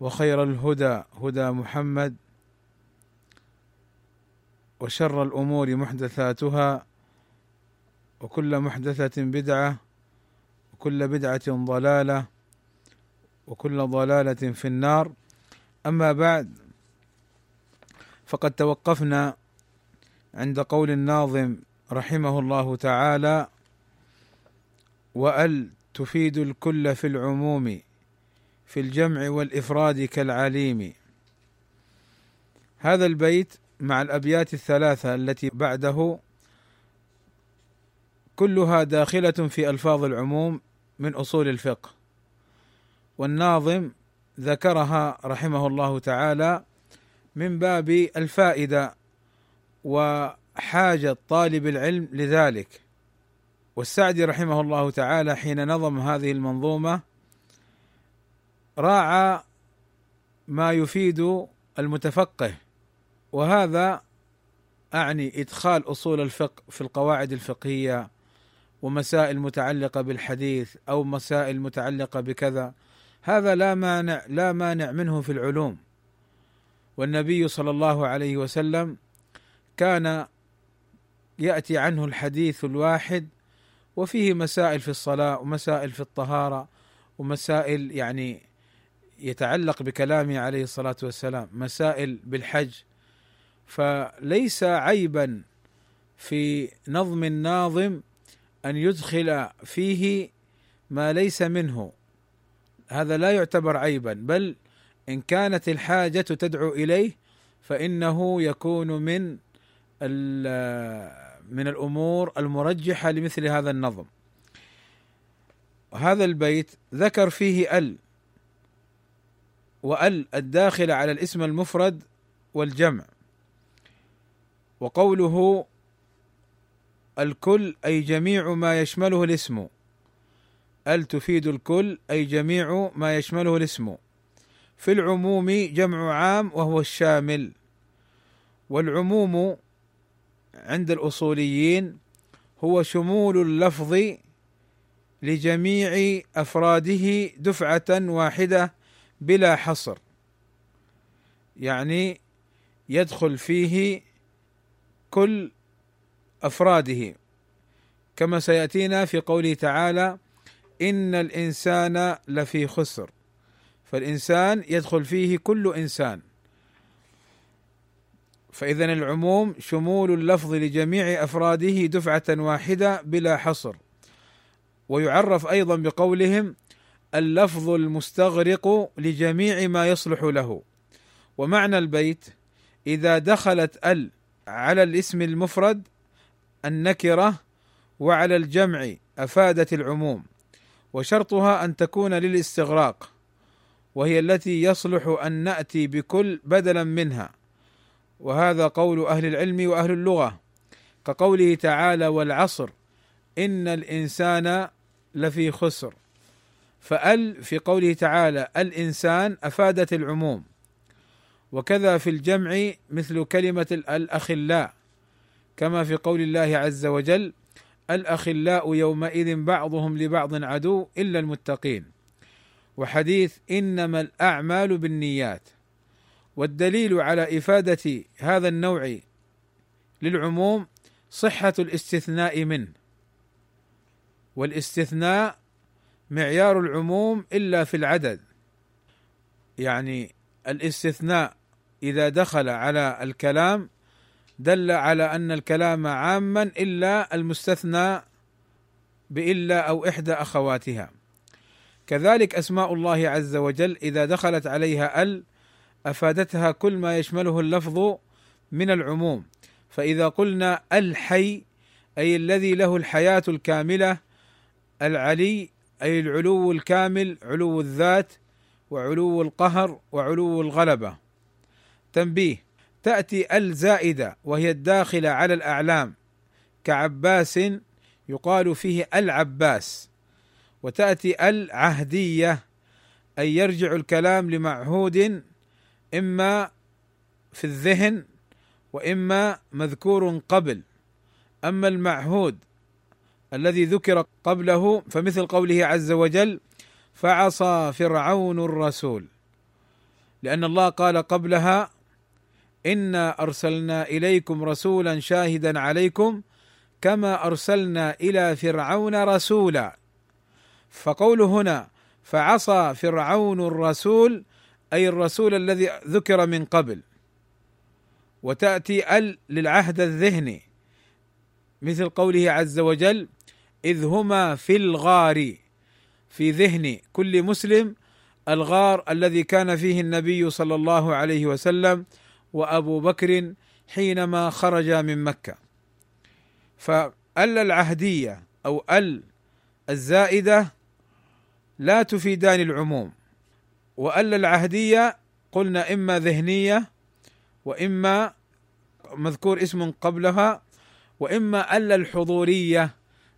وخير الهدى هدى محمد، وشر الأمور محدثاتها، وكل محدثة بدعة، وكل بدعة ضلالة، وكل ضلالة في النار. أما بعد، فقد توقفنا عند قول الناظم رحمه الله تعالى: وأل تفيد الكل في العموم في الجمع والإفراد كالعليم. هذا البيت مع الأبيات الثلاثة التي بعده كلها داخلة في ألفاظ العموم من أصول الفقه، والناظم ذكرها رحمه الله تعالى من باب الفائدة وحاجة طالب العلم لذلك. والسعدي رحمه الله تعالى حين نظم هذه المنظومة راعى ما يفيد المتفقه، وهذا أعني إدخال أصول الفقه في القواعد الفقهية ومسائل متعلقة بالحديث أو مسائل متعلقة بكذا. هذا لا مانع منه في العلوم، والنبي صلى الله عليه وسلم كان يأتي عنه الحديث الواحد وفيه مسائل في الصلاة ومسائل في الطهارة ومسائل يتعلق بكلامه عليه الصلاة والسلام، مسائل بالحج. فليس عيبا في نظم الناظم أن يدخل فيه ما ليس منه، هذا لا يعتبر عيبا، بل إن كانت الحاجة تدعو إليه فإنه يكون من الأمور المرجحة لمثل هذا النظم. هذا البيت ذكر فيه أل، وأل الداخل على الاسم المفرد والجمع، وقوله الكل أي جميع ما يشمله الاسم. أل تفيد الكل أي جميع ما يشمله الاسم. في العموم جمع عام وهو الشامل، والعموم عند الأصوليين هو شمول اللفظ لجميع أفراده دفعة واحدة بلا حصر، يدخل فيه كل أفراده، كما سيأتينا في قوله تعالى: إن الإنسان لفي خسر. فالإنسان يدخل فيه كل إنسان، فإذا العموم شمول اللفظ لجميع أفراده دفعة واحدة بلا حصر. ويعرف أيضا بقولهم: اللفظ المستغرق لجميع ما يصلح له. ومعنى البيت: إذا دخلت أل على الاسم المفرد النكرة، وعلى الجمع أفادت العموم، وشرطها أن تكون للاستغراق، وهي التي يصلح أن نأتي بكل بدلا منها، وهذا قول أهل العلم وأهل اللغة، كقوله تعالى: والعصر إن الإنسان لفي خسر. فأل في قوله تعالى الإنسان أفادت العموم، وكذا في الجمع مثل كلمة الأخلاء، كما في قول الله عز وجل: الأخلاء يومئذ بعضهم لبعض عدو إلا المتقين، وحديث إنما الأعمال بالنيات. والدليل على إفادة هذا النوع للعموم صحة الاستثناء منه، والاستثناء معيار العموم إلا في العدد، الاستثناء إذا دخل على الكلام دل على أن الكلام عاما إلا المستثنى بإلا أو إحدى أخواتها. كذلك أسماء الله عز وجل إذا دخلت عليها أل أفادتها كل ما يشمله اللفظ من العموم. فإذا قلنا الحي أي الذي له الحياة الكاملة، العلي أي العلو الكامل، علو الذات، وعلو القهر وعلو الغلبة. تنبيه: تأتي الزائدة وهي الداخلة على الأعلام كعباس يقال فيه العباس. وتأتي العهدية أي يرجع الكلام لمعهود إما في الذهن وإما مذكور قبل. أما المعهود الذي ذكر قبله فمثل قوله عز وجل: فعصى فرعون الرسول، لأن الله قال قبلها: إنا أرسلنا إليكم رسولا شاهدا عليكم كما أرسلنا إلى فرعون رسولا. فقول هنا فعصى فرعون الرسول أي الرسول الذي ذكر من قبل. وتأتي ال للعهد الذهني مثل قوله عز وجل: إذ هما في الغار، في ذهن كل مسلم الغار الذي كان فيه النبي صلى الله عليه وسلم وأبو بكر حينما خرج من مكة. فال العهدية أو ال الزائدة لا تفيدان العموم، وال العهدية قلنا إما ذهنية وإما مذكور اسم قبلها، وإما ألا الحضورية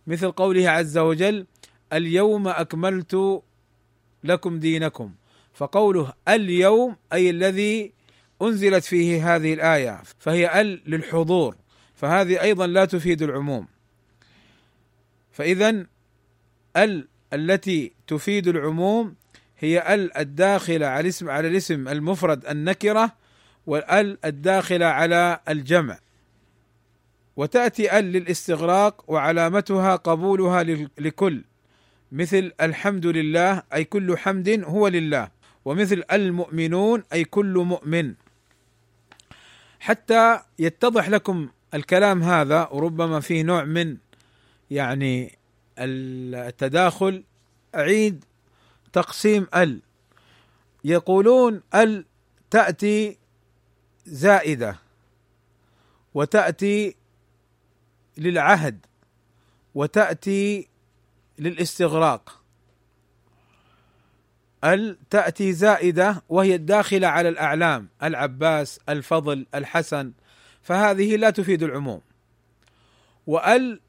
مثل قوله عز وجل: اليوم أكملت لكم دينكم. فقوله اليوم أي الذي أنزلت فيه هذه الآية، فهي أل للحضور، فهذه أيضا لا تفيد العموم. فإذا أل التي تفيد العموم هي أل الداخلة على الاسم المفرد النكرة، والأل الداخلة على الجمع. وتأتي أل للاستغراق وعلامتها قبولها لكل، مثل الحمد لله أي كل حمد هو لله، ومثل المؤمنون أي كل مؤمن. حتى يتضح لكم الكلام هذا، وربما فيه نوع من يعني التداخل، أعيد تقسيم أل. يقولون أل تأتي زائدة وتأتي للعهد وتأتي للاستغراق. ال تأتي زائدة وهي الداخلة على الأعلام: العباس، الفضل، الحسن، فهذه لا تفيد العموم. وال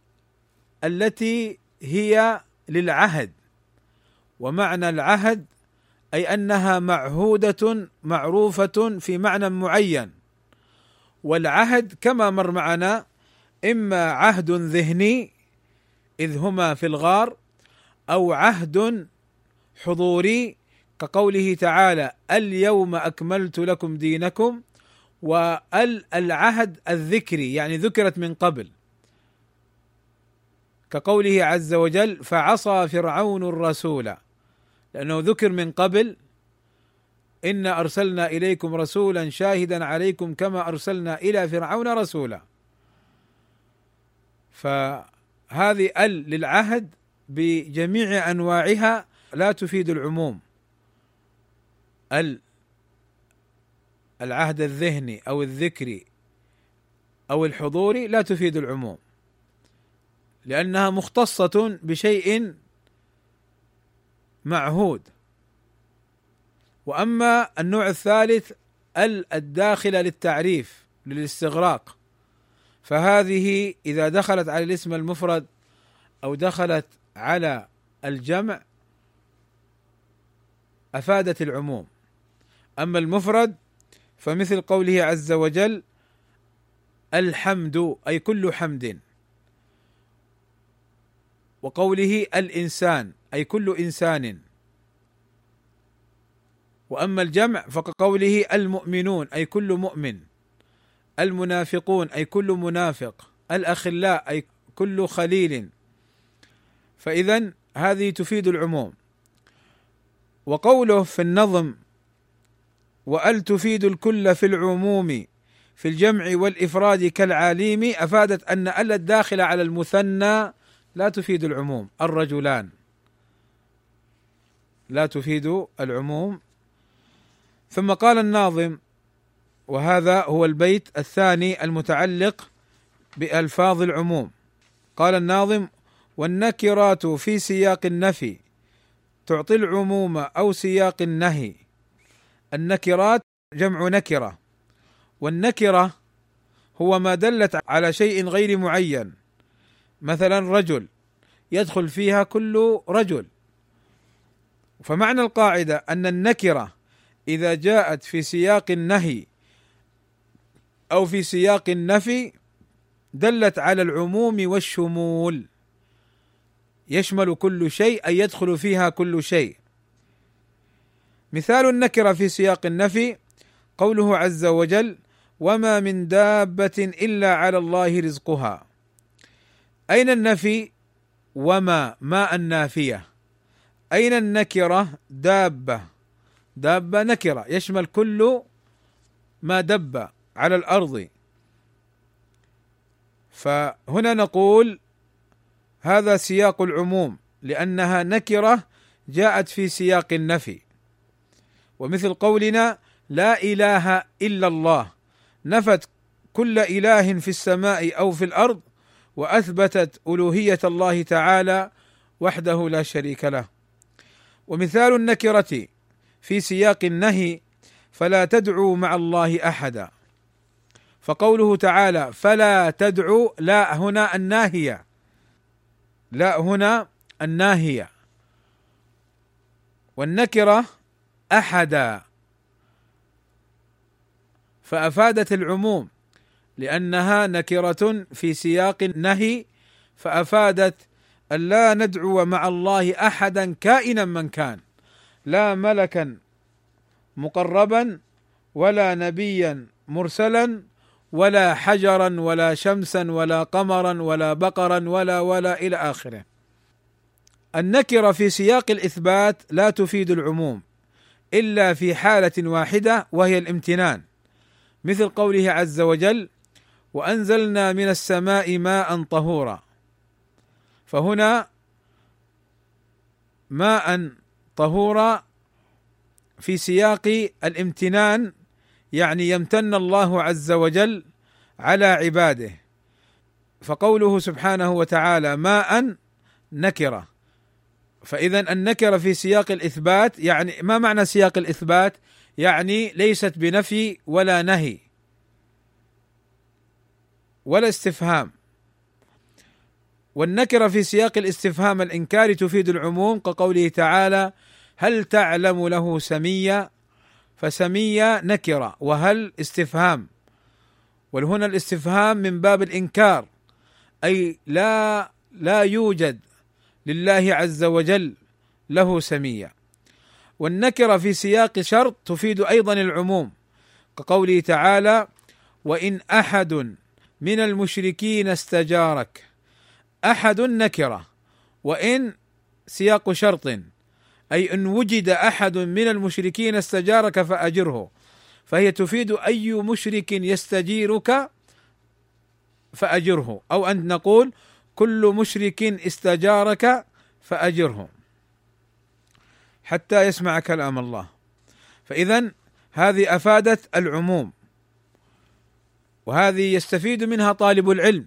التي هي للعهد، ومعنى العهد أي أنها معهودة معروفة في معنى معين. والعهد كما مر معنا إما عهد ذهني إذ هما في الغار، أو عهد حضوري كقوله تعالى: اليوم أكملت لكم دينكم. والعهد الذكري يعني ذكرت من قبل كقوله عز وجل: فعصى فرعون الرسول، لأنه ذكر من قبل: إنا أرسلنا إليكم رسولا شاهدا عليكم كما أرسلنا إلى فرعون رسولا. فهذه ال للعهد بجميع أنواعها لا تفيد العموم. ال العهد الذهني أو الذكري أو الحضوري لا تفيد العموم، لأنها مختصة بشيء معهود. وأما النوع الثالث ال الداخلة للتعريف للاستغراق، فهذه إذا دخلت على الاسم المفرد أو دخلت على الجمع أفادت العموم. أما المفرد فمثل قوله عز وجل: الحمد أي كل حمد، وقوله الإنسان أي كل إنسان. وأما الجمع فقوله المؤمنون أي كل مؤمن، المنافقون أي كل منافق، الأخلاء أي كل خليل. فإذا هذه تفيد العموم. وقوله في النظم: وأل تفيد الكل في العموم في الجمع والإفراد كالعاليم، أفادت أن أل الداخلة على المثنى لا تفيد العموم، الرجلان لا تفيد العموم. ثم قال الناظم، وهذا هو البيت الثاني المتعلق بألفاظ العموم، قال الناظم: والنكرات في سياق النفي تعطي العموم أو سياق النهي. النكرات جمع نكرة، والنكرة هو ما دلت على شيء غير معين، مثلا رجل يدخل فيها كل رجل. فمعنى القاعدة أن النكرة إذا جاءت في سياق النهي أو في سياق النفي دلت على العموم والشمول، يشمل كل شيء أي يدخل فيها كل شيء. مثال النكرة في سياق النفي قوله عز وجل وما من دابة إلا على الله رزقها. أين النفي؟ وما، ما النافية. أين النكرة؟ دابة، دابة نكرة يشمل كل ما دب على الأرض. فهنا نقول هذا سياق العموم لأنها نكرة جاءت في سياق النفي. ومثل قولنا لا إله إلا الله، نفت كل إله في السماء أو في الأرض وأثبتت ألوهية الله تعالى وحده لا شريك له. ومثال النكرة في سياق النهي فلا تدعوا مع الله أحدا، فقوله تعالى فلا تدعوا، لا هنا الناهية، لا هنا الناهية، والنكرة أحدا، فأفادت العموم لأنها نكرة في سياق النهي، فأفادت أن لا ندعو مع الله أحدا كائنا من كان، لا ملكا مقربا ولا نبيا مرسلا ولا حجرا ولا شمسا ولا قمرا ولا بقرا ولا إلى آخره. النكرة في سياق الإثبات لا تفيد العموم إلا في حالة واحدة وهي الامتنان، مثل قوله عز وجل وأنزلنا من السماء ماء طهورا. فهنا ماء طهورا في سياق الامتنان، يعني يمتن الله عز وجل على عباده، فقوله سبحانه وتعالى ماء نكرة. فإذا النكرة في سياق الإثبات، يعني ما معنى سياق الإثبات؟ يعني ليست بنفي ولا نهي ولا استفهام. والنكرة في سياق الاستفهام الإنكار تفيد العموم، كقوله تعالى هل تعلم له سميا، فسميا نكرة وهل استفهام، وهنا الاستفهام من باب الإنكار، أي لا يوجد لله عز وجل له سميا. والنكرة في سياق شرط تفيد أيضا العموم، كقوله تعالى وإن أحد من المشركين استجارك. أحد نكرة، وإن سياق شرط، أي إن وجد أحد من المشركين استجارك فأجره، فهي تفيد أي مشرك يستجيرك فأجره، أو أن نقول كل مشرك استجارك فأجره حتى يسمع كلام الله. فإذا هذه أفادت العموم، وهذه يستفيد منها طالب العلم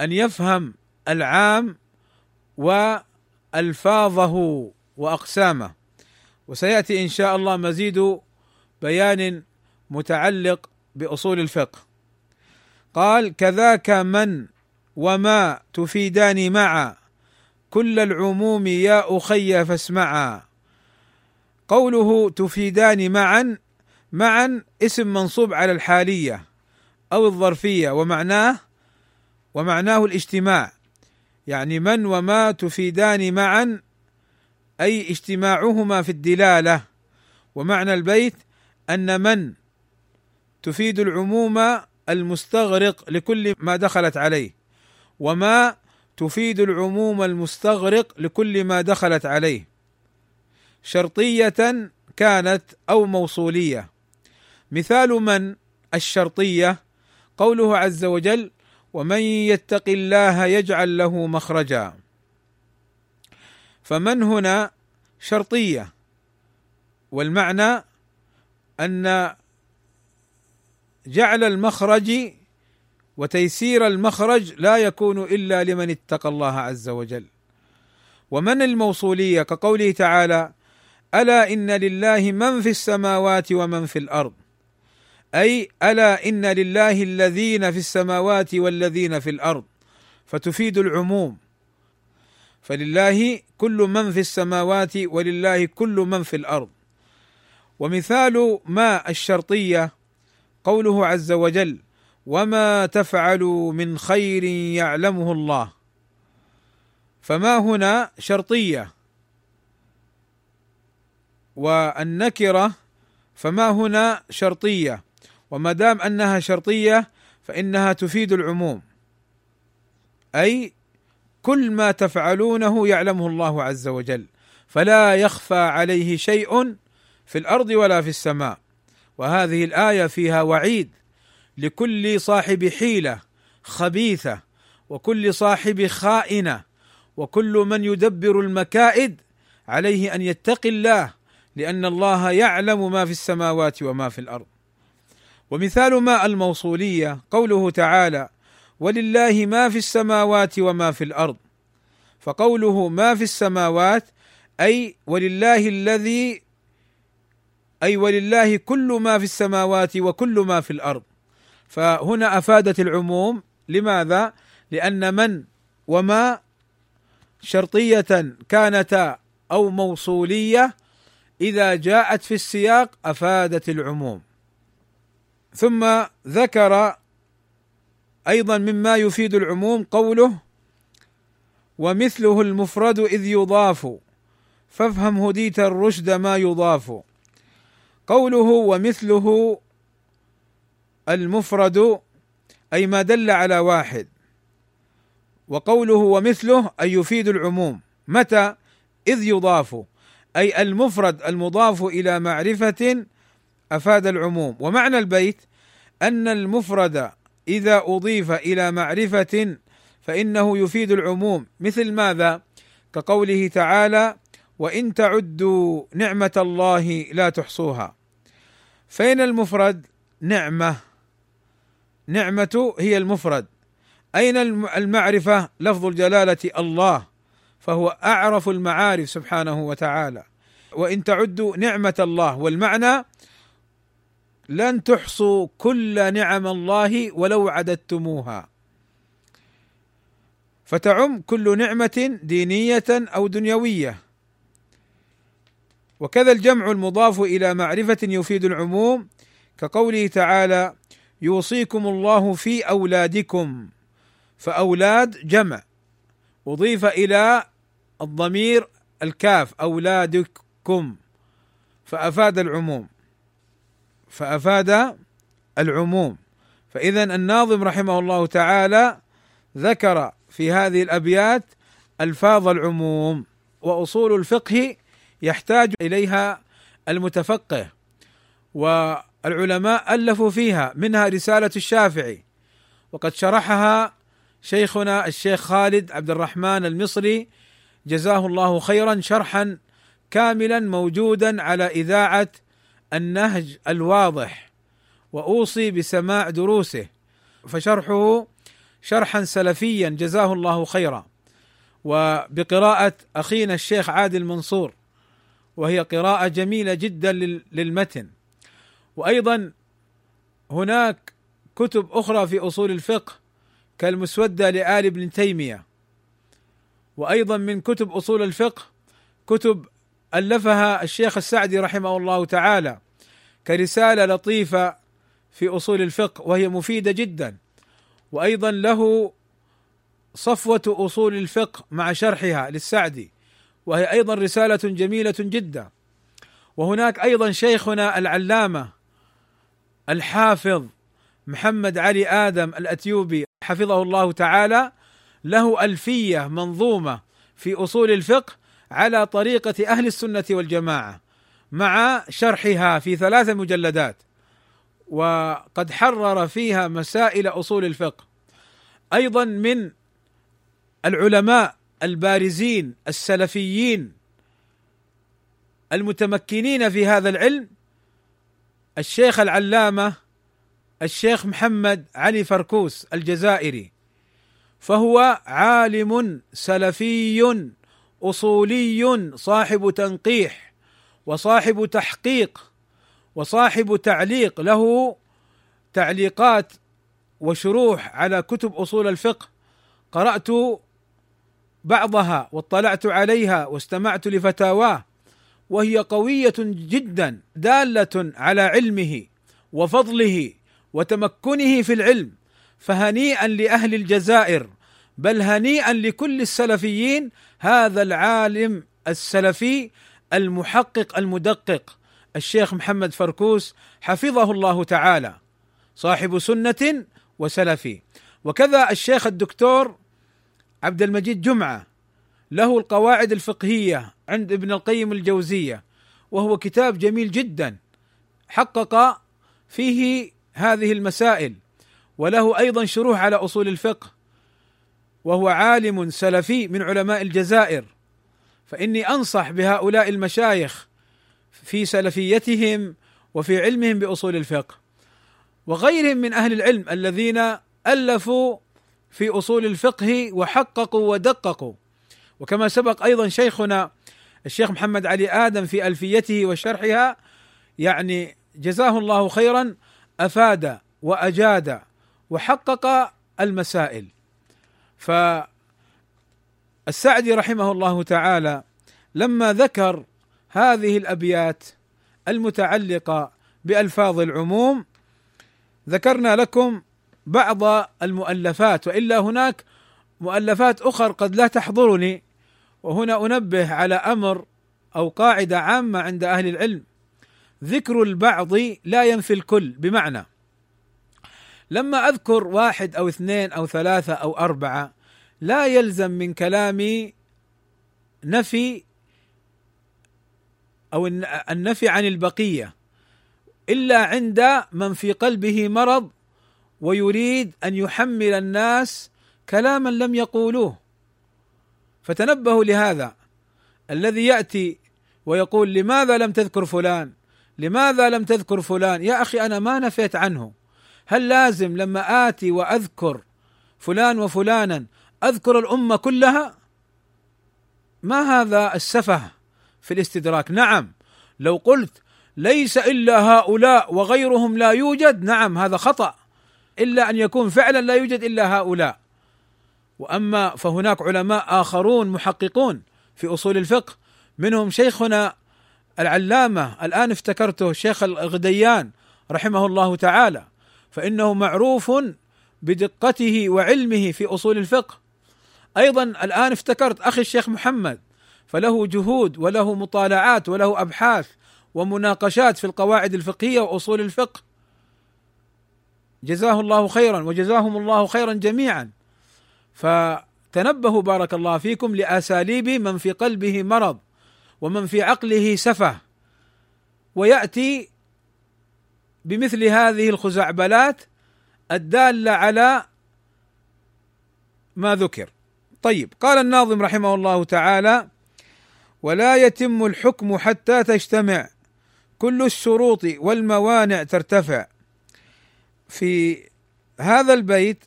أن يفهم العام وألفاظه وأقسامه. وسيأتي إن شاء الله مزيد بيان متعلق بأصول الفقه. قال كذاك من وما تفيدان معا كل العموم يا أخي فاسمعا. قوله تفيدان معا، معا اسم منصوب على الحالية أو الظرفية، ومعناه الاجتماع، يعني من وما تفيدان معا أي اجتماعهما في الدلالة. ومعنى البيت أن من تفيد العموم المستغرق لكل ما دخلت عليه، وما تفيد العموم المستغرق لكل ما دخلت عليه، شرطية كانت أو موصولية. مثال من الشرطية قوله عز وجل ومن يتق الله يجعل له مخرجا. فمن هنا شرطية، والمعنى أن جعل المخرج وتيسير المخرج لا يكون إلا لمن اتقى الله عز وجل. ومن الموصولية كقوله تعالى: ألا إن لله من في السماوات ومن في الأرض، أي ألا إن لله الذين في السماوات والذين في الأرض، فتفيد العموم، فلله كل من في السماوات ولله كل من في الأرض. ومثال ما الشرطية قوله عز وجل: وما تفعلوا من خير يعلمه الله، فما هنا شرطية، والنكرة فما هنا شرطية، وما دام أنها شرطية فإنها تفيد العموم، أي كل ما تفعلونه يعلمه الله عز وجل، فلا يخفى عليه شيء في الأرض ولا في السماء. وهذه الآية فيها وعيد لكل صاحب حيلة خبيثة، وكل صاحب خائنة، وكل من يدبر المكائد عليه أن يتقي الله، لأن الله يعلم ما في السماوات وما في الأرض. ومثال ما الموصولية قوله تعالى: ولله ما في السماوات وما في الأرض، فقوله ما في السماوات أي ولله الذي، أي ولله كل ما في السماوات وكل ما في الأرض، فهنا أفادت العموم. لماذا؟ لأن من وما شرطية كانتا أو موصولية إذا جاءت في السياق أفادت العموم. ثم ذكر أيضا مما يفيد العموم قوله: ومثله المفرد إذ يضاف، فافهم هديت الرشد ما يضاف. قوله ومثله المفرد أي ما دل على واحد، وقوله ومثله أي يفيد العموم. متى؟ إذ يضاف، أي المفرد المضاف إلى معرفة أفاد العموم. ومعنى البيت أن المفرد إذا أضيف إلى معرفة فإنه يفيد العموم، مثل ماذا؟ كقوله تعالى: وإن تعدوا نعمة الله لا تحصوها. فإن المفرد نعمة، نعمة هي المفرد، أين المعرفة؟ لفظ الجلالة الله، فهو أعرف المعارف سبحانه وتعالى. وإن تعدوا نعمة الله، والمعنى لن تحصوا كل نعم الله ولو عددتموها، فتعم كل نعمة دينية أو دنيوية. وكذا الجمع المضاف إلى معرفة يفيد العموم، كقوله تعالى: يوصيكم الله في أولادكم، فأولاد جمع أضيف إلى الضمير الكاف أولادكم، فأفاد العموم، فأفاد العموم. فإذا الناظم رحمه الله تعالى ذكر في هذه الأبيات ألفاظ العموم، وأصول الفقه يحتاج إليها المتفقه، والعلماء ألفوا فيها، منها رسالة الشافعي، وقد شرحها شيخنا الشيخ خالد عبد الرحمن المصري جزاه الله خيرا، شرحا كاملا موجودا على إذاعة النهج الواضح، وأوصي بسماع دروسه، فشرحه شرحا سلفيا جزاه الله خيرا، وبقراءة أخينا الشيخ عادل منصور، وهي قراءة جميلة جدا للمتن. وأيضا هناك كتب أخرى في أصول الفقه كالمسودة لآل ابن تيمية، وأيضا من كتب أصول الفقه كتب ألفها الشيخ السعدي رحمه الله تعالى، كرسالة لطيفة في أصول الفقه وهي مفيدة جدا. وأيضا له صفوة أصول الفقه مع شرحها للسعدي، وهي أيضا رسالة جميلة جدا. وهناك أيضا شيخنا العلامة الحافظ محمد علي آدم الأثيوبي حفظه الله تعالى، له ألفية منظومة في أصول الفقه على طريقة أهل السنة والجماعة مع شرحها في 3 مجلدات، وقد حرر فيها مسائل أصول الفقه. أيضا من العلماء البارزين السلفيين المتمكنين في هذا العلم الشيخ العلامة الشيخ محمد علي فركوس الجزائري، فهو عالم سلفي أصولي صاحب تنقيح وصاحب تحقيق وصاحب تعليق، له تعليقات وشروح على كتب أصول الفقه، قرأت بعضها واطلعت عليها واستمعت لفتاواه، وهي قوية جدا دالة على علمه وفضله وتمكنه في العلم، فهنيئا لأهل الجزائر، بل هنيئا لكل السلفيين هذا العالم السلفي المحقق المدقق الشيخ محمد فركوس حفظه الله تعالى، صاحب سنة وسلفي. وكذا الشيخ الدكتور عبد المجيد جمعة، له القواعد الفقهية عند ابن القيم الجوزية، وهو كتاب جميل جدا حقق فيه هذه المسائل، وله أيضا شروح على أصول الفقه، وهو عالم سلفي من علماء الجزائر. فإني أنصح بهؤلاء المشايخ في سلفيتهم وفي علمهم بأصول الفقه، وغيرهم من أهل العلم الذين ألفوا في أصول الفقه وحققوا ودققوا. وكما سبق أيضا شيخنا الشيخ محمد علي آدم في ألفيته وشرحها، يعني جزاه الله خيرا، أفاد وأجاد وحقق المسائل. فالسعدي رحمه الله تعالى لما ذكر هذه الأبيات المتعلقة بألفاظ العموم، ذكرنا لكم بعض المؤلفات، وإلا هناك مؤلفات أخرى قد لا تحضرني. وهنا أنبه على أمر أو قاعدة عامة عند أهل العلم، ذكر البعض لا ينفي الكل، بمعنى لما أذكر واحد أو اثنين أو ثلاثة أو أربعة لا يلزم من كلامي نفي أو النفي عن البقية، إلا عند من في قلبه مرض ويريد أن يحمل الناس كلاما لم يقولوه. فتنبهوا لهذا، الذي يأتي ويقول لماذا لم تذكر فلان، لماذا لم تذكر فلان، يا أخي أنا ما نفيت عنه، هل لازم لما آتي وأذكر فلان وفلانا أذكر الأمة كلها؟ ما هذا السفه في الاستدراك. نعم لو قلت ليس إلا هؤلاء وغيرهم لا يوجد، نعم هذا خطأ، إلا أن يكون فعلا لا يوجد إلا هؤلاء. وأما فهناك علماء آخرون محققون في أصول الفقه، منهم شيخنا العلامة الآن افتكرته الشيخ الغديان رحمه الله تعالى، فإنه معروف بدقته وعلمه في أصول الفقه. أيضا الآن افتكرت أخي الشيخ محمد، فله جهود وله مطالعات وله أبحاث ومناقشات في القواعد الفقهية وأصول الفقه، جزاه الله خيرا وجزاهم الله خيرا جميعا. فتنبهوا بارك الله فيكم لأساليب من في قلبه مرض ومن في عقله سفه، ويأتي بمثل هذه الخزعبلات الدالة على ما ذكر. طيب، قال الناظم رحمه الله تعالى: ولا يتم الحكم حتى تجتمع كل الشروط والموانع ترتفع. في هذا البيت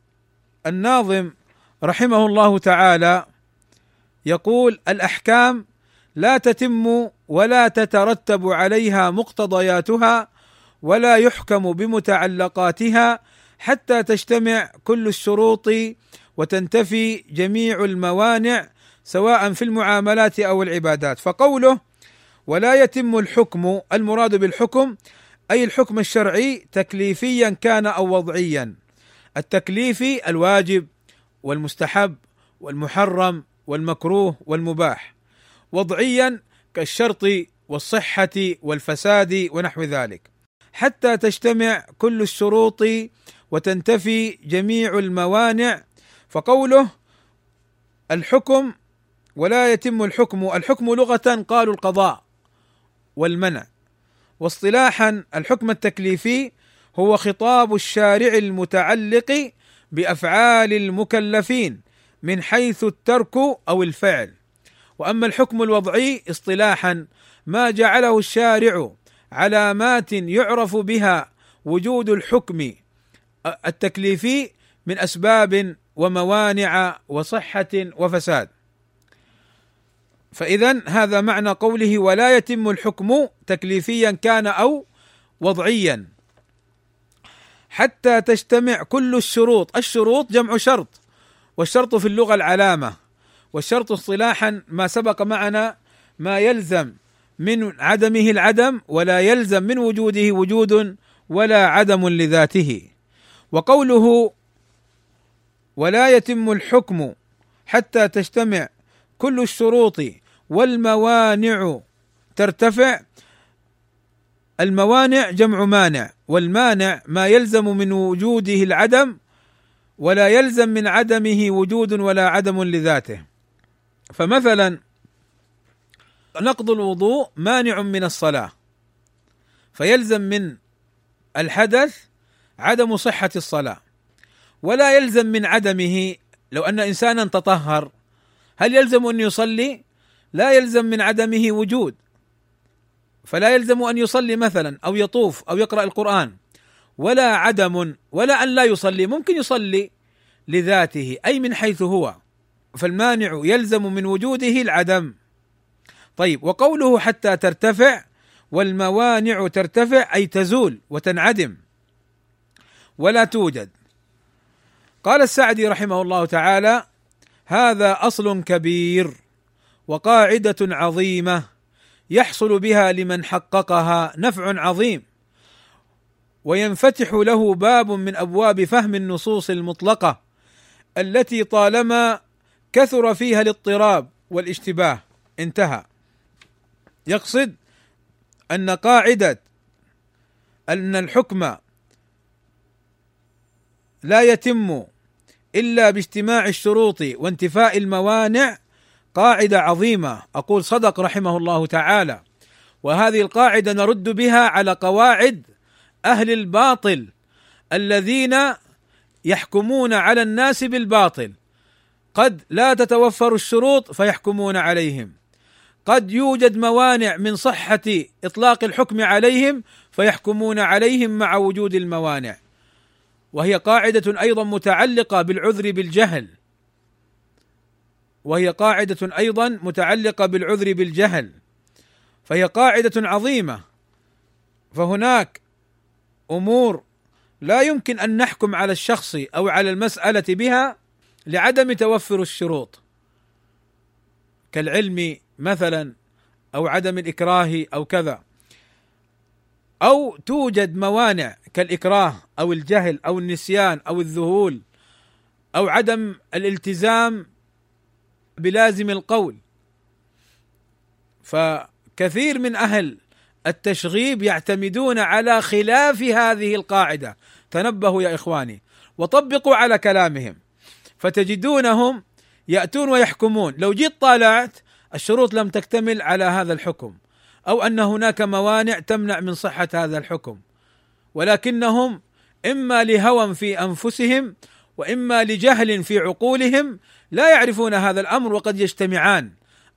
الناظم رحمه الله تعالى يقول: الأحكام لا تتم ولا تترتب عليها مقتضياتها، ولا يحكم بمتعلقاتها حتى تجتمع كل الشروط وتنتفي جميع الموانع، سواء في المعاملات أو العبادات. فقوله ولا يتم الحكم، المراد بالحكم أي الحكم الشرعي، تكليفيا كان أو وضعيا. التكليفي الواجب والمستحب والمحرم والمكروه والمباح، وضعيا كالشرط والصحة والفساد ونحو ذلك. حتى تجتمع كل الشروط وتنتفي جميع الموانع. فقوله الحكم ولا يتم الحكم، الحكم لغة قالوا القضاء والمنع، واصطلاحا الحكم التكليفي هو خطاب الشارع المتعلق بأفعال المكلفين من حيث الترك أو الفعل. وأما الحكم الوضعي اصطلاحا ما جعله الشارع علامات يعرف بها وجود الحكم التكليفي من أسباب وموانع وصحة وفساد. فإذن هذا معنى قوله ولا يتم الحكم تكليفيا كان أو وضعيا حتى تجتمع كل الشروط. الشروط جمع شرط، والشرط في اللغة العلامة، والشرط اصطلاحا ما سبق معنا ما يلزم من عدمه العدم ولا يلزم من وجوده وجود ولا عدم لذاته. وقوله ولا يتم الحكم حتى تجتمع كل الشروط والموانع ترتفع، الموانع جمع مانع، والمانع ما يلزم من وجوده العدم ولا يلزم من عدمه وجود ولا عدم لذاته. فمثلا نقض الوضوء مانع من الصلاة، فيلزم من الحدث عدم صحة الصلاة، ولا يلزم من عدمه. لو أن إنسانا تطهر هل يلزم أن يصلي؟ لا يلزم من عدمه وجود، فلا يلزم أن يصلي مثلا أو يطوف أو يقرأ القرآن، ولا عدم ولا أن لا يصلي، ممكن يصلي لذاته أي من حيث هو، فالمانع يلزم من وجوده العدم. طيب، وقوله حتى ترتفع والموانع ترتفع أي تزول وتنعدم ولا توجد. قال السعدي رحمه الله تعالى: هذا أصل كبير وقاعدة عظيمة يحصل بها لمن حققها نفع عظيم، وينفتح له باب من أبواب فهم النصوص المطلقة التي طالما كثر فيها الاضطراب والاشتباه. انتهى. يقصد أن قاعدة أن الحكم لا يتم إلا باجتماع الشروط وانتفاء الموانع قاعدة عظيمة. أقول صدق رحمه الله تعالى، وهذه القاعدة نرد بها على قواعد أهل الباطل الذين يحكمون على الناس بالباطل. قد لا تتوفر الشروط فيحكمون عليهم، قد يوجد موانع من صحة إطلاق الحكم عليهم فيحكمون عليهم مع وجود الموانع، وهي قاعدة أيضا متعلقة بالعذر بالجهل، فهي قاعدة عظيمة. فهناك أمور لا يمكن أن نحكم على الشخص أو على المسألة بها لعدم توفر الشروط، كالعلم مثلا أو عدم الإكراه أو كذا، أو توجد موانع كالإكراه أو الجهل أو النسيان أو الذهول أو عدم الالتزام بلازم القول. فكثير من أهل التشغيب يعتمدون على خلاف هذه القاعدة، تنبهوا يا إخواني وطبقوا على كلامهم، فتجدونهم يأتون ويحكمون. لو جيت طالعت الشروط لم تكتمل على هذا الحكم، أو أن هناك موانع تمنع من صحة هذا الحكم، ولكنهم إما لهوى في أنفسهم وإما لجهل في عقولهم لا يعرفون هذا الأمر، وقد يجتمعان،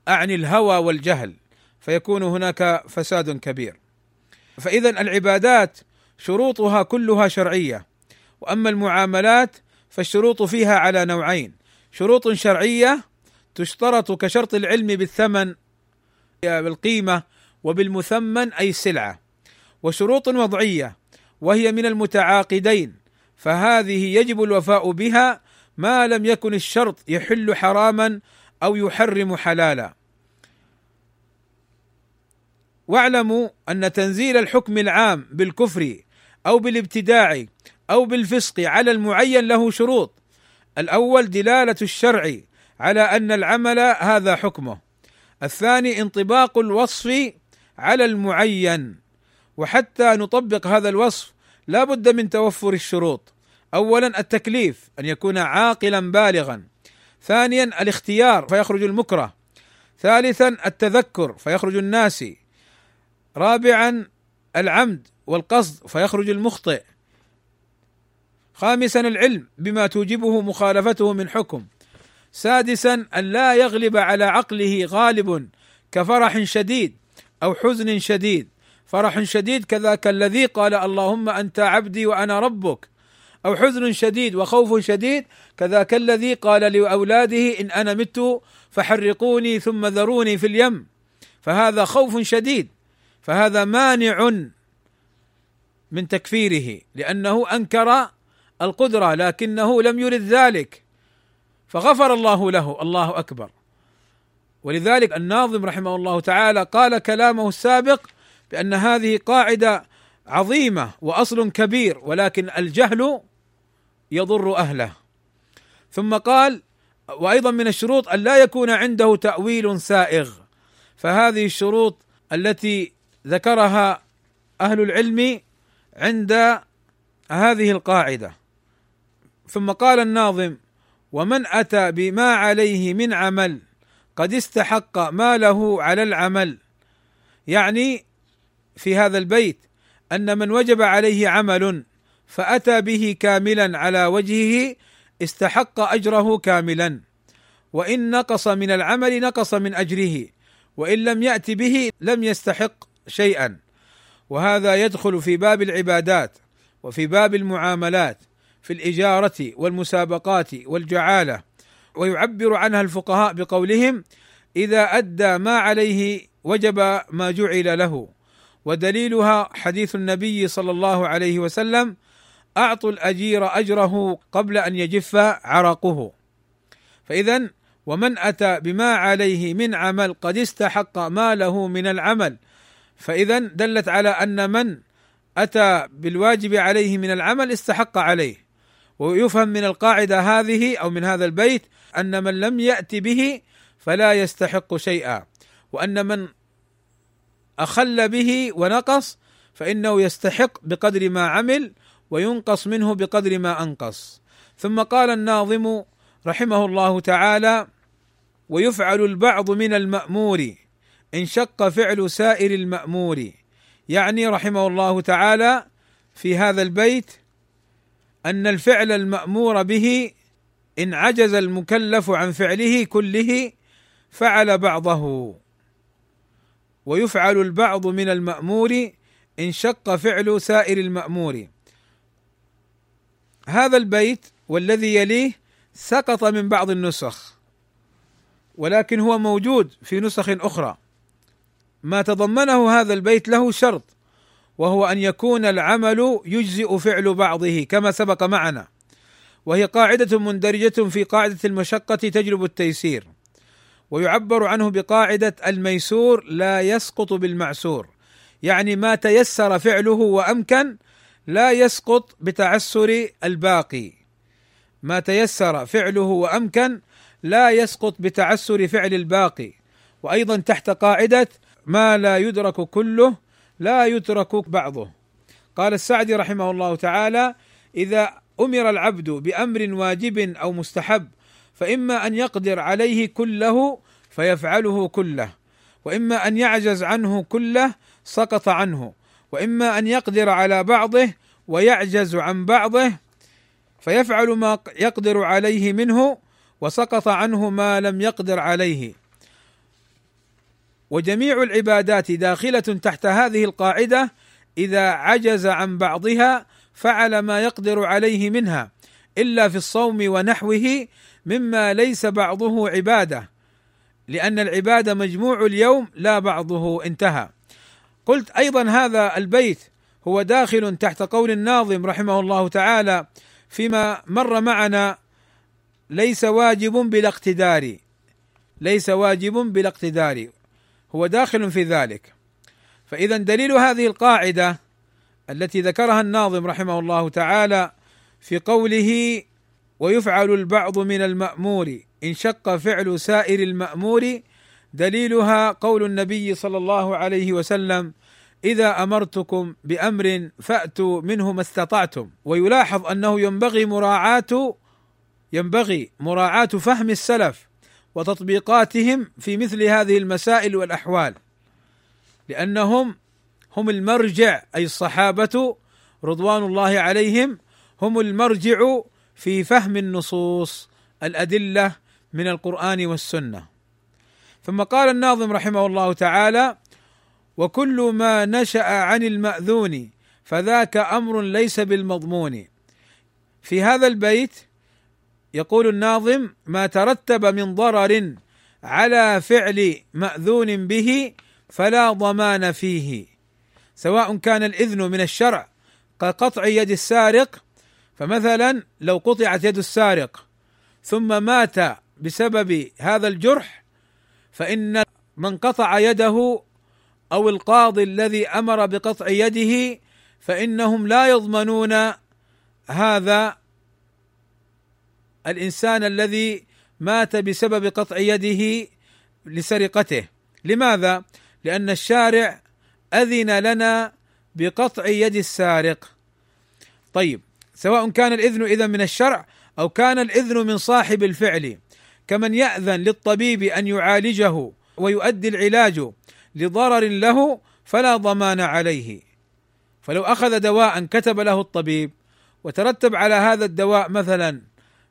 أعني الهوى والجهل، فيكون هناك فساد كبير. فإذا العبادات شروطها كلها شرعية، وأما المعاملات فالشروط فيها على نوعين: شروط شرعية تشترط كشرط العلم بالثمن بالقيمة وبالمثمن أي السلعة، وشروط وضعية وهي من المتعاقدين، فهذه يجب الوفاء بها ما لم يكن الشرط يحل حراما أو يحرم حلالا. واعلموا أن تنزيل الحكم العام بالكفر أو بالابتداع أو بالفسق على المعين له شروط. الأول دلالة الشرع على أن العمل هذا حكمه، الثاني انطباق الوصف على المعين، وحتى نطبق هذا الوصف لا بد من توفر الشروط: أولا التكليف، أن يكون عاقلا بالغا، ثانيا الاختيار فيخرج المكره، ثالثا التذكر فيخرج الناسي، رابعا العمد والقصد فيخرج المخطئ، خامسا العلم بما توجبه مخالفته من حكم، سادسا أن لا يغلب على عقله غالب كفرح شديد أو حزن شديد، فرح شديد كذاك الذي قال اللهم أنت عبدي وأنا ربك، أو حزن شديد وخوف شديد، كذاك الذي قال لأولاده إن أنا مت فحرقوني ثم ذروني في اليم، فهذا خوف شديد، فهذا مانع من تكفيره لأنه أنكر القدرة لكنه لم يرد ذلك، فغفر الله له. الله أكبر. ولذلك الناظم رحمه الله تعالى قال كلامه السابق بأن هذه قاعدة عظيمة وأصل كبير، ولكن الجهل يضر أهله. ثم قال وأيضا من الشروط أن لا يكون عنده تأويل سائغ، فهذه الشروط التي ذكرها أهل العلم عند هذه القاعدة. ثم قال الناظم ومن أتى بما عليه من عمل قد استحق ما له على العمل، يعني في هذا البيت أن من وجب عليه عمل فأتى به كاملا على وجهه استحق أجره كاملا، وإن نقص من العمل نقص من أجره، وإن لم يأتي به لم يستحق شيئا. وهذا يدخل في باب العبادات وفي باب المعاملات، في الإجارة والمسابقات والجعالة. ويعبر عنها الفقهاء بقولهم إذا أدى ما عليه وجب ما جعل له. ودليلها حديث النبي صلى الله عليه وسلم أعطوا الأجير أجره قبل أن يجف عرقه. فإذن ومن أتى بما عليه من عمل قد استحق ما له من العمل، فإذن دلت على أن من أتى بالواجب عليه من العمل استحق عليه. ويفهم من القاعدة هذه أو من هذا البيت أن من لم يأتي به فلا يستحق شيئا، وأن من أخل به ونقص فإنه يستحق بقدر ما عمل وينقص منه بقدر ما أنقص. ثم قال الناظم رحمه الله تعالى ويفعل البعض من المأمور إن شق فعل سائر المأمور، يعني رحمه الله تعالى في هذا البيت أن الفعل المأمور به إن عجز المكلف عن فعله كله فعل بعضه. ويفعل البعض من المأمور إن شق فعل سائر المأمور. هذا البيت والذي يليه سقط من بعض النسخ، ولكن هو موجود في نسخ أخرى. ما تضمنه هذا البيت له شرط، وهو أن يكون العمل يجزئ فعل بعضه كما سبق معنا، وهي قاعدة مندرجة في قاعدة المشقة تجلب التيسير. ويعبر عنه بقاعدة الميسور لا يسقط بالمعسور، يعني ما تيسر فعله وأمكن لا يسقط بتعسر الباقي، ما تيسر فعله وأمكن لا يسقط بتعسر فعل الباقي. وأيضا تحت قاعدة ما لا يدرك كله لا يترك بعضه. قال السعدي رحمه الله تعالى إذا أمر العبد بأمر واجب أو مستحب فإما أن يقدر عليه كله فيفعله كله، وإما أن يعجز عنه كله سقط عنه، وإما أن يقدر على بعضه ويعجز عن بعضه فيفعل ما يقدر عليه منه وسقط عنه ما لم يقدر عليه. وجميع العبادات داخلة تحت هذه القاعدة إذا عجز عن بعضها فعل ما يقدر عليه منها، إلا في الصوم ونحوه مما ليس بعضه عبادة، لأن العبادة مجموع اليوم لا بعضه. انتهى. قلت أيضا هذا البيت هو داخل تحت قول الناظم رحمه الله تعالى فيما مر معنا ليس واجب بلا اقتدار، ليس واجب بلا اقتدار، هو داخل في ذلك. فإذا دليل هذه القاعدة التي ذكرها الناظم رحمه الله تعالى في قوله ويفعل البعض من المأمور إن شق فعل سائر المأمور، دليلها قول النبي صلى الله عليه وسلم إذا أمرتكم بأمر فأتوا منه ما استطعتم. ويلاحظ أنه ينبغي مراعاة فهم السلف وتطبيقاتهم في مثل هذه المسائل والأحوال، لأنهم هم المرجع، أي الصحابة رضوان الله عليهم هم المرجع في فهم النصوص الأدلة من القرآن والسنة. ثم قال الناظم رحمه الله تعالى وكل ما نشأ عن المأذون فذاك أمر ليس بالمضمون. في هذا البيت يقول الناظم: ما ترتب من ضرر على فعل مأذون به فلا ضمان فيه، سواء كان الإذن من الشرع كقطع يد السارق، فمثلا لو قطعت يد السارق ثم مات بسبب هذا الجرح، فإن من قطع يده أو القاضي الذي أمر بقطع يده فإنهم لا يضمنون هذا الإنسان الذي مات بسبب قطع يده لسرقته. لماذا؟ لأن الشارع أذن لنا بقطع يد السارق. طيب، سواء كان الإذن إذا من الشرع أو كان الإذن من صاحب الفعل، كمن يأذن للطبيب أن يعالجه ويؤدي العلاج لضرر له فلا ضمان عليه. فلو أخذ دواء كتب له الطبيب وترتب على هذا الدواء مثلا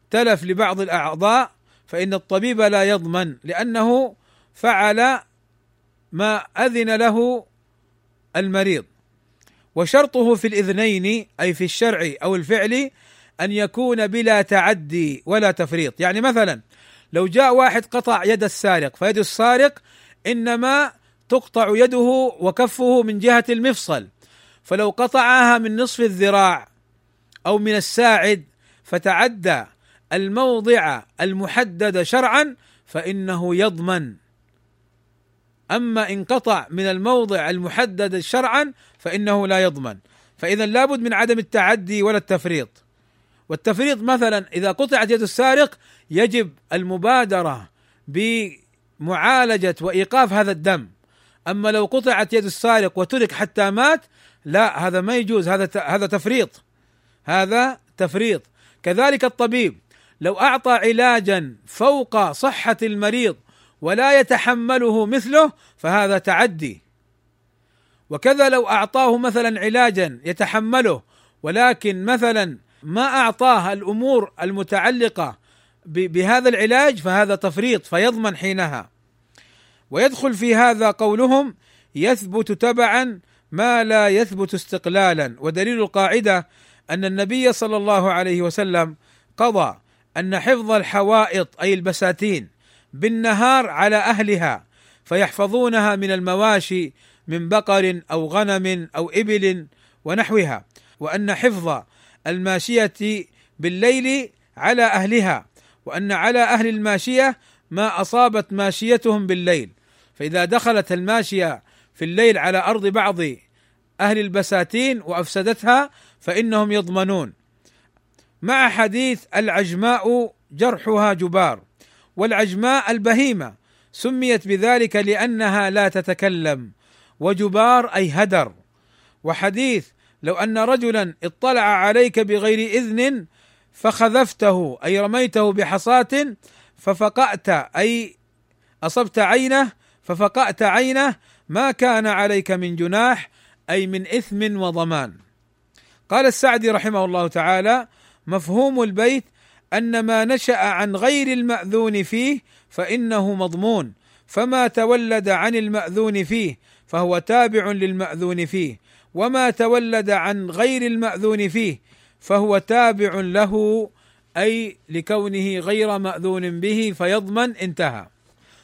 تلف لبعض الأعضاء، فإن الطبيب لا يضمن، لأنه فعل ما أذن له المريض. وشرطه في الإذنين، أي في الشرع أو الفعل، أن يكون بلا تعدي ولا تفريط. يعني مثلا لو جاء واحد قطع يد السارق، فيد السارق إنما تقطع يده وكفه من جهة المفصل، فلو قطعها من نصف الذراع أو من الساعد فتعدى الموضع المحدد شرعا فإنه يضمن. أما إن قطع من الموضع المحدد شرعا فإنه لا يضمن. فإذا لابد من عدم التعدي ولا التفريط. والتفريط مثلا إذا قطعت يد السارق يجب المبادرة بمعالجة وإيقاف هذا الدم. أما لو قطعت يد السارق وترك حتى مات، لا، هذا ما يجوز، هذا تفريط، هذا تفريط. كذلك الطبيب لو أعطى علاجا فوق صحة المريض ولا يتحمله مثله فهذا تعدي. وكذا لو أعطاه مثلا علاجا يتحمله، ولكن مثلا ما أعطاه الأمور المتعلقة بهذا العلاج فهذا تفريط، فيضمن حينها. ويدخل في هذا قولهم: يثبت تبعا ما لا يثبت استقلالا. ودليل القاعدة أن النبي صلى الله عليه وسلم قضى أن حفظ الحوائط أي البساتين بالنهار على أهلها، فيحفظونها من المواشي من بقر أو غنم أو إبل ونحوها، وأن حفظ الماشية بالليل على أهلها، وأن على أهل الماشية ما أصابت ماشيتهم بالليل. فإذا دخلت الماشية في الليل على أرض بعض أهل البساتين وأفسدتها فإنهم يضمنون. مع حديث: العجماء جرحها جبار. والعجماء البهيمة، سميت بذلك لأنها لا تتكلم، وجبار أي هدر. وحديث: لو أن رجلا اطلع عليك بغير إذن فخذفته أي رميته بحصاة ففقأت أي أصبت عينه، ففقأت عينه ما كان عليك من جناح، أي من إثم وضمان. قال السعدي رحمه الله تعالى: مفهوم البيت أن ما نشأ عن غير المأذون فيه فإنه مضمون، فما تولد عن المأذون فيه فهو تابع للمأذون فيه، وما تولد عن غير المأذون فيه فهو تابع له، أي لكونه غير مأذون به فيضمن. انتهى.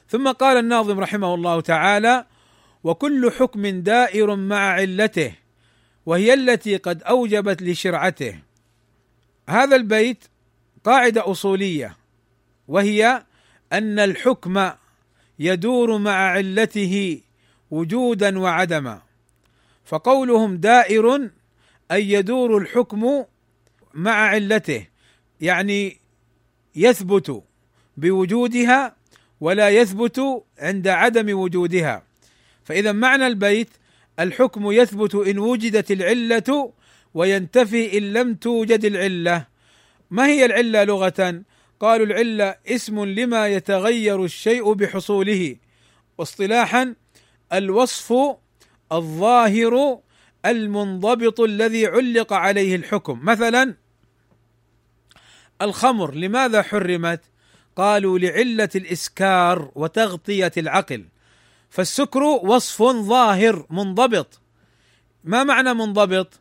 ثم قال الناظم رحمه الله تعالى: وكل حكم دائر مع علته، وهي التي قد أوجبت لشرعته. هذا البيت قاعدة أصولية، وهي أن الحكم يدور مع علته وجودا وعدما. فقولهم دائر أي يدور الحكم مع علته، يعني يثبت بوجودها ولا يثبت عند عدم وجودها. فإذا معنى البيت: الحكم يثبت إن وجدت العلة، وينتفي إن لم توجد العلة. ما هي العلة لغة؟ قالوا: العلة اسم لما يتغير الشيء بحصوله، واصطلاحا الوصف الظاهر المنضبط الذي علق عليه الحكم. مثلا الخمر لماذا حرمت؟ قالوا: لعلة الإسكار وتغطية العقل. فالسكر وصف ظاهر منضبط. ما معنى منضبط؟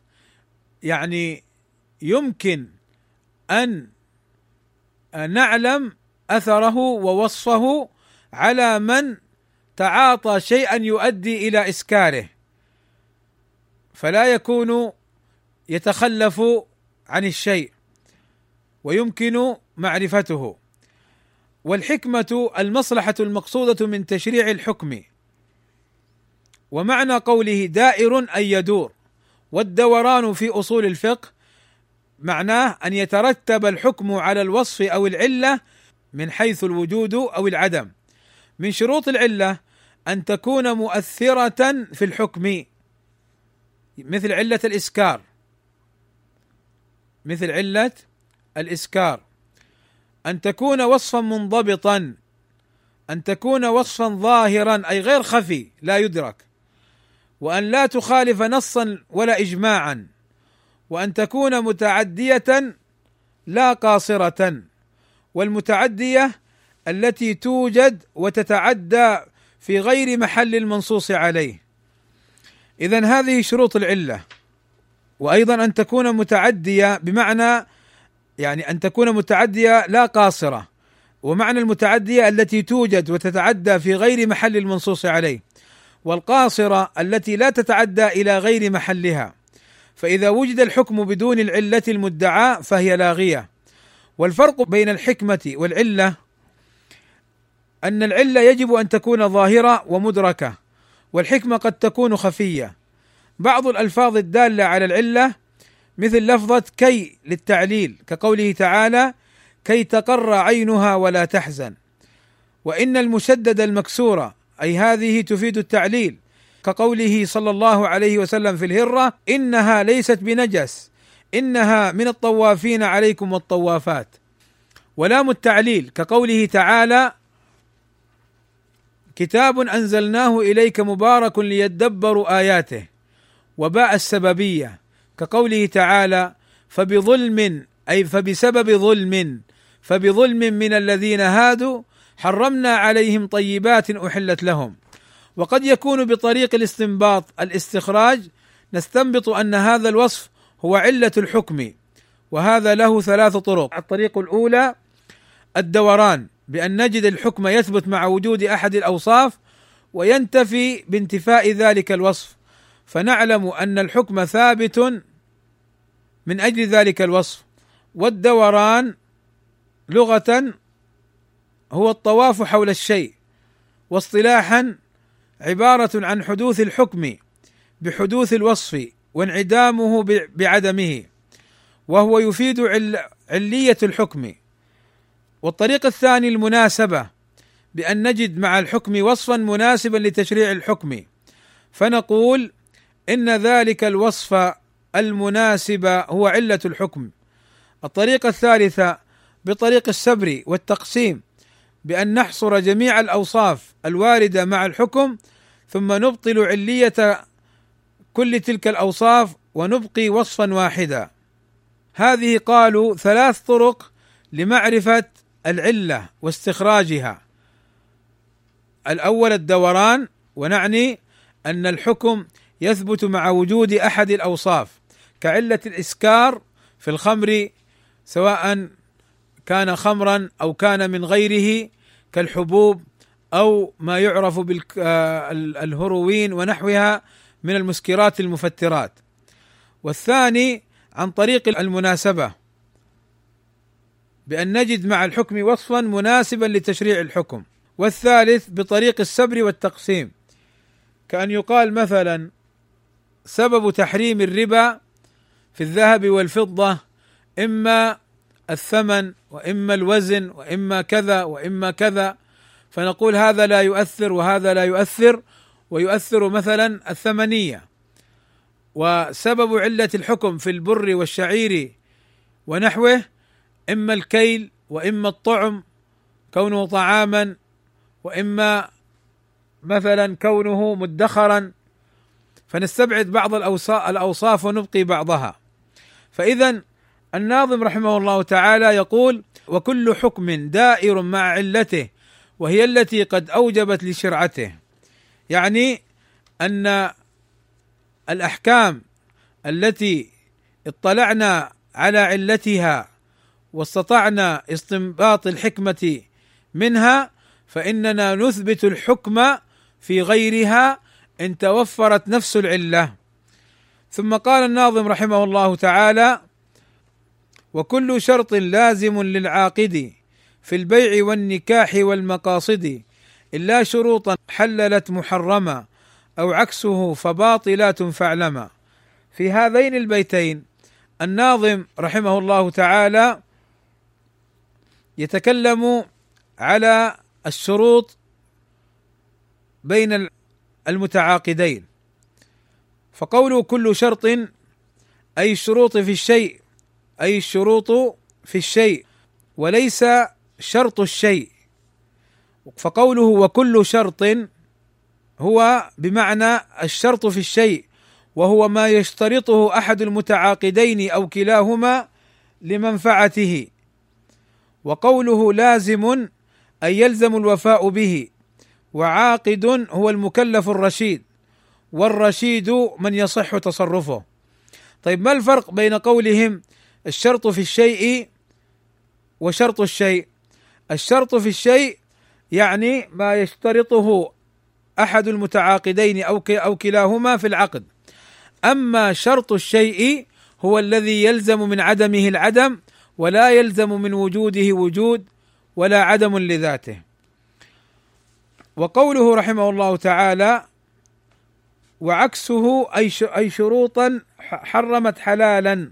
يعني يمكن أن نعلم أثره ووصفه على من تعاطى شيئا يؤدي إلى إسكاره، فلا يكون يتخلف عن الشيء ويمكن معرفته. والحكمة المصلحة المقصودة من تشريع الحكم. ومعنى قوله دائر أن يدور، والدوران في أصول الفقه معناه أن يترتب الحكم على الوصف أو العلة من حيث الوجود أو العدم. من شروط العلة أن تكون مؤثرة في الحكم، مثل علة الإسكار، أن تكون وصفا منضبطا، أن تكون وصفا ظاهرا أي غير خفي لا يدرك، وأن لا تخالف نصا ولا إجماعا، وأن تكون متعدية لا قاصرة. والمتعدية التي توجد وتتعدى في غير محل المنصوص عليه. إذن هذه شروط العلة. وأيضا أن تكون متعدية بمعنى يعني أن تكون متعدية لا قاصرة، ومعنى المتعدية التي توجد وتتعدى في غير محل المنصوص عليه، والقاصرة التي لا تتعدى إلى غير محلها. فإذا وجد الحكم بدون العلة المدعاة فهي لاغية. والفرق بين الحكمة والعلة أن العلة يجب أن تكون ظاهرة ومدركة، والحكمة قد تكون خفية. بعض الألفاظ الدالة على العلة مثل لفظة كي للتعليل، كقوله تعالى كي تقر عينها ولا تحزن، وإن المشدد المكسورة أي هذه تفيد التعليل، كقوله صلى الله عليه وسلم في الهرة إنها ليست بنجس إنها من الطوافين عليكم والطوافات. ولام التعليل كقوله تعالى كتاب أنزلناه إليك مبارك ليدبروا آياته. وباء السببية كقوله تعالى فبظلم أي فبسبب ظلم، فبظلم من الذين هادوا حرمنا عليهم طيبات أحلت لهم. وقد يكون بطريق الاستنباط الاستخراج، نستنبط أن هذا الوصف هو علة الحكم، وهذا له ثلاث طرق. الطريق الأولى الدوران، بأن نجد الحكم يثبت مع وجود أحد الأوصاف وينتفي بانتفاء ذلك الوصف، فنعلم أن الحكم ثابت من أجل ذلك الوصف. والدوران لغة هو الطواف حول الشيء، واصطلاحا عبارة عن حدوث الحكم بحدوث الوصف وانعدامه بعدمه، وهو يفيد علية الحكم. والطريق الثاني المناسبة، بأن نجد مع الحكم وصفا مناسبا لتشريع الحكم، فنقول إن ذلك الوصف المناسب هو علة الحكم. الطريقة الثالثة بطريق السبر والتقسيم، بأن نحصر جميع الأوصاف الواردة مع الحكم ثم نبطل علية كل تلك الأوصاف ونبقي وصفا واحدا. هذه قالوا ثلاث طرق لمعرفة العلة واستخراجها. الأول الدوران، ونعني أن الحكم يثبت مع وجود أحد الأوصاف، كعلة الإسكار في الخمر سواء كان خمرا أو كان من غيره كالحبوب أو ما يعرف بالهروين ونحوها من المسكرات المفترات. والثاني عن طريق المناسبة، بأن نجد مع الحكم وصفا مناسبا لتشريع الحكم. والثالث بطريق السبر والتقسيم، كأن يقال مثلا سبب تحريم الربا في الذهب والفضة إما الثمن وإما الوزن وإما كذا وإما كذا، فنقول هذا لا يؤثر وهذا لا يؤثر، ويؤثر مثلا الثمنية. وسبب علة الحكم في البر والشعير ونحوه إما الكيل وإما الطعم كونه طعاما، وإما مثلا كونه مدخرا، فنستبعد بعض الأوصاف ونبقي بعضها. فإذا الناظم رحمه الله تعالى يقول وكل حكم دائر مع علته وهي التي قد أوجبت لشرعته، يعني أن الأحكام التي اطلعنا على علتها واستطعنا استنباط الحكمة منها فإننا نثبت الحكم في غيرها إن توفرت نفس العلة. ثم قال الناظم رحمه الله تعالى: وكل شرط لازم للعاقد في البيع والنكاح والمقاصد إلا شروطا حللت محرما أو عكسه فباطلات فاعلما. في هذين البيتين الناظم رحمه الله تعالى يتكلم على الشروط بين المتعاقدين، فقوله كل شرط أي الشروط في الشيء، أي الشروط في الشيء وليس شرط الشيء، فقوله وكل شرط هو بمعنى الشرط في الشيء، وهو ما يشترطه أحد المتعاقدين أو كلاهما لمنفعته. وقوله لازم أي يلزم الوفاء به، وعاقد هو المكلف الرشيد، والرشيد من يصح تصرفه. طيب، ما الفرق بين قولهم الشرط في الشيء وشرط الشيء؟ الشرط في الشيء يعني ما يشترطه أحد المتعاقدين أو كلاهما في العقد، أما شرط الشيء هو الذي يلزم من عدمه العدم، ولا يلزم من وجوده وجود ولا عدم لذاته. وقوله رحمه الله تعالى: وعكسه أي شروطا حرمت حلالا،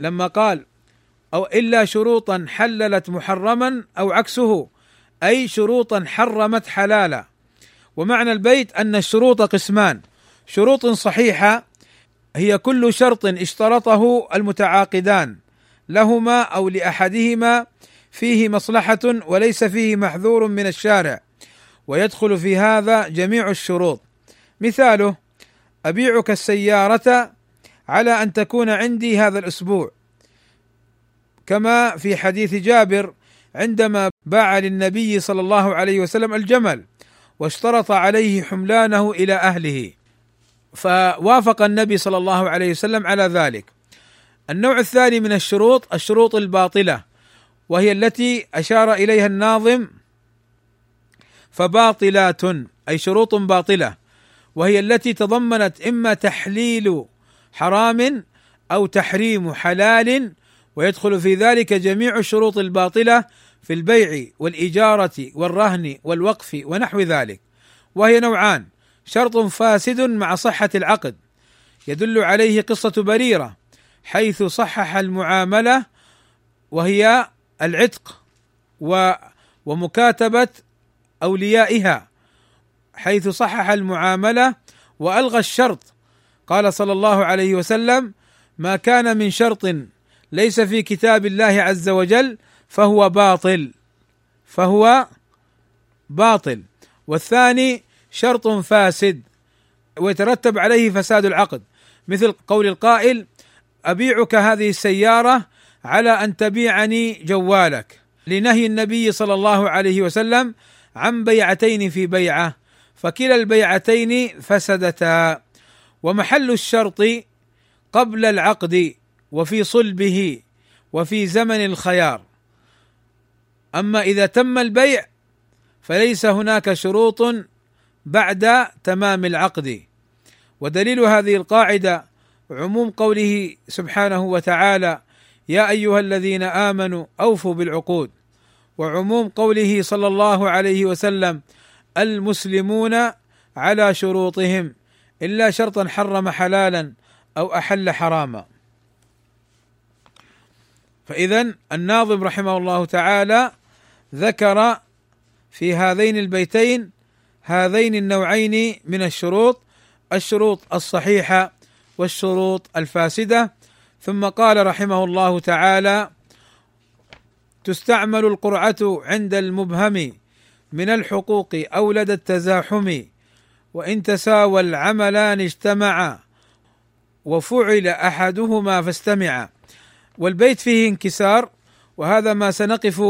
لما قال أو إلا شروطا حللت محرما أو عكسه أي شروطا حرمت حلالا. ومعنى البيت أن الشروط قسمان: شروط صحيحة هي كل شرط اشترطه المتعاقدان لهما أو لأحدهما فيه مصلحة وليس فيه محذور من الشارع، ويدخل في هذا جميع الشروط. مثاله: أبيعك السيارة على أن تكون عندي هذا الأسبوع، كما في حديث جابر عندما باع للنبي صلى الله عليه وسلم الجمل واشترط عليه حملانه إلى أهله، فوافق النبي صلى الله عليه وسلم على ذلك. النوع الثاني من الشروط الشروط الباطلة، وهي التي أشار إليها الناظم، فباطلات أي شروط باطلة، وهي التي تضمنت إما تحليل حرام أو تحريم حلال، ويدخل في ذلك جميع الشروط الباطلة في البيع والإجارة والرهن والوقف ونحو ذلك. وهي نوعان: شرط فاسد مع صحة العقد يدل عليه قصة بريرة حيث صحح المعاملة، وهي العتق ومكاتبة أوليائها، حيث صحح المعاملة وألغى الشرط. قال صلى الله عليه وسلم: ما كان من شرط ليس في كتاب الله عز وجل فهو باطل. والثاني شرط فاسد ويترتب عليه فساد العقد، مثل قول القائل: أبيعك هذه السيارة على أن تبيعني جوالك، لنهي النبي صلى الله عليه وسلم عن بيعتين في بيعة، فكلا البيعتين فسدتا. ومحل الشرط قبل العقد وفي صلبه وفي زمن الخيار، أما إذا تم البيع فليس هناك شروط بعد تمام العقد. ودليل هذه القاعدة عموم قوله سبحانه وتعالى: يا أيها الذين آمنوا أوفوا بالعقود، وعموم قوله صلى الله عليه وسلم: المسلمون على شروطهم إلا شرطا حرم حلالا أو أحل حراما. فإذن الناظم رحمه الله تعالى ذكر في هذين البيتين هذين النوعين من الشروط: الشروط الصحيحة والشروط الفاسدة. ثم قال رحمه الله تعالى: تستعمل القرعة عند المبهم من الحقوق أو لدى التزاحم، وإن تساوى العملان اجتمعا وفعل أحدهما فاستمعا. والبيت فيه انكسار، وهذا ما سنقف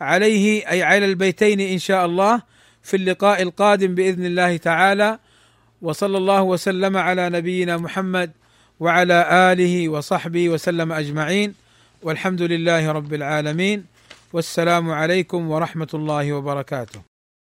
عليه أي على البيتين إن شاء الله في اللقاء القادم بإذن الله تعالى. وصلى الله وسلم على نبينا محمد وعلى آله وصحبه وسلم أجمعين. والحمد لله رب العالمين، والسلام عليكم ورحمة الله وبركاته.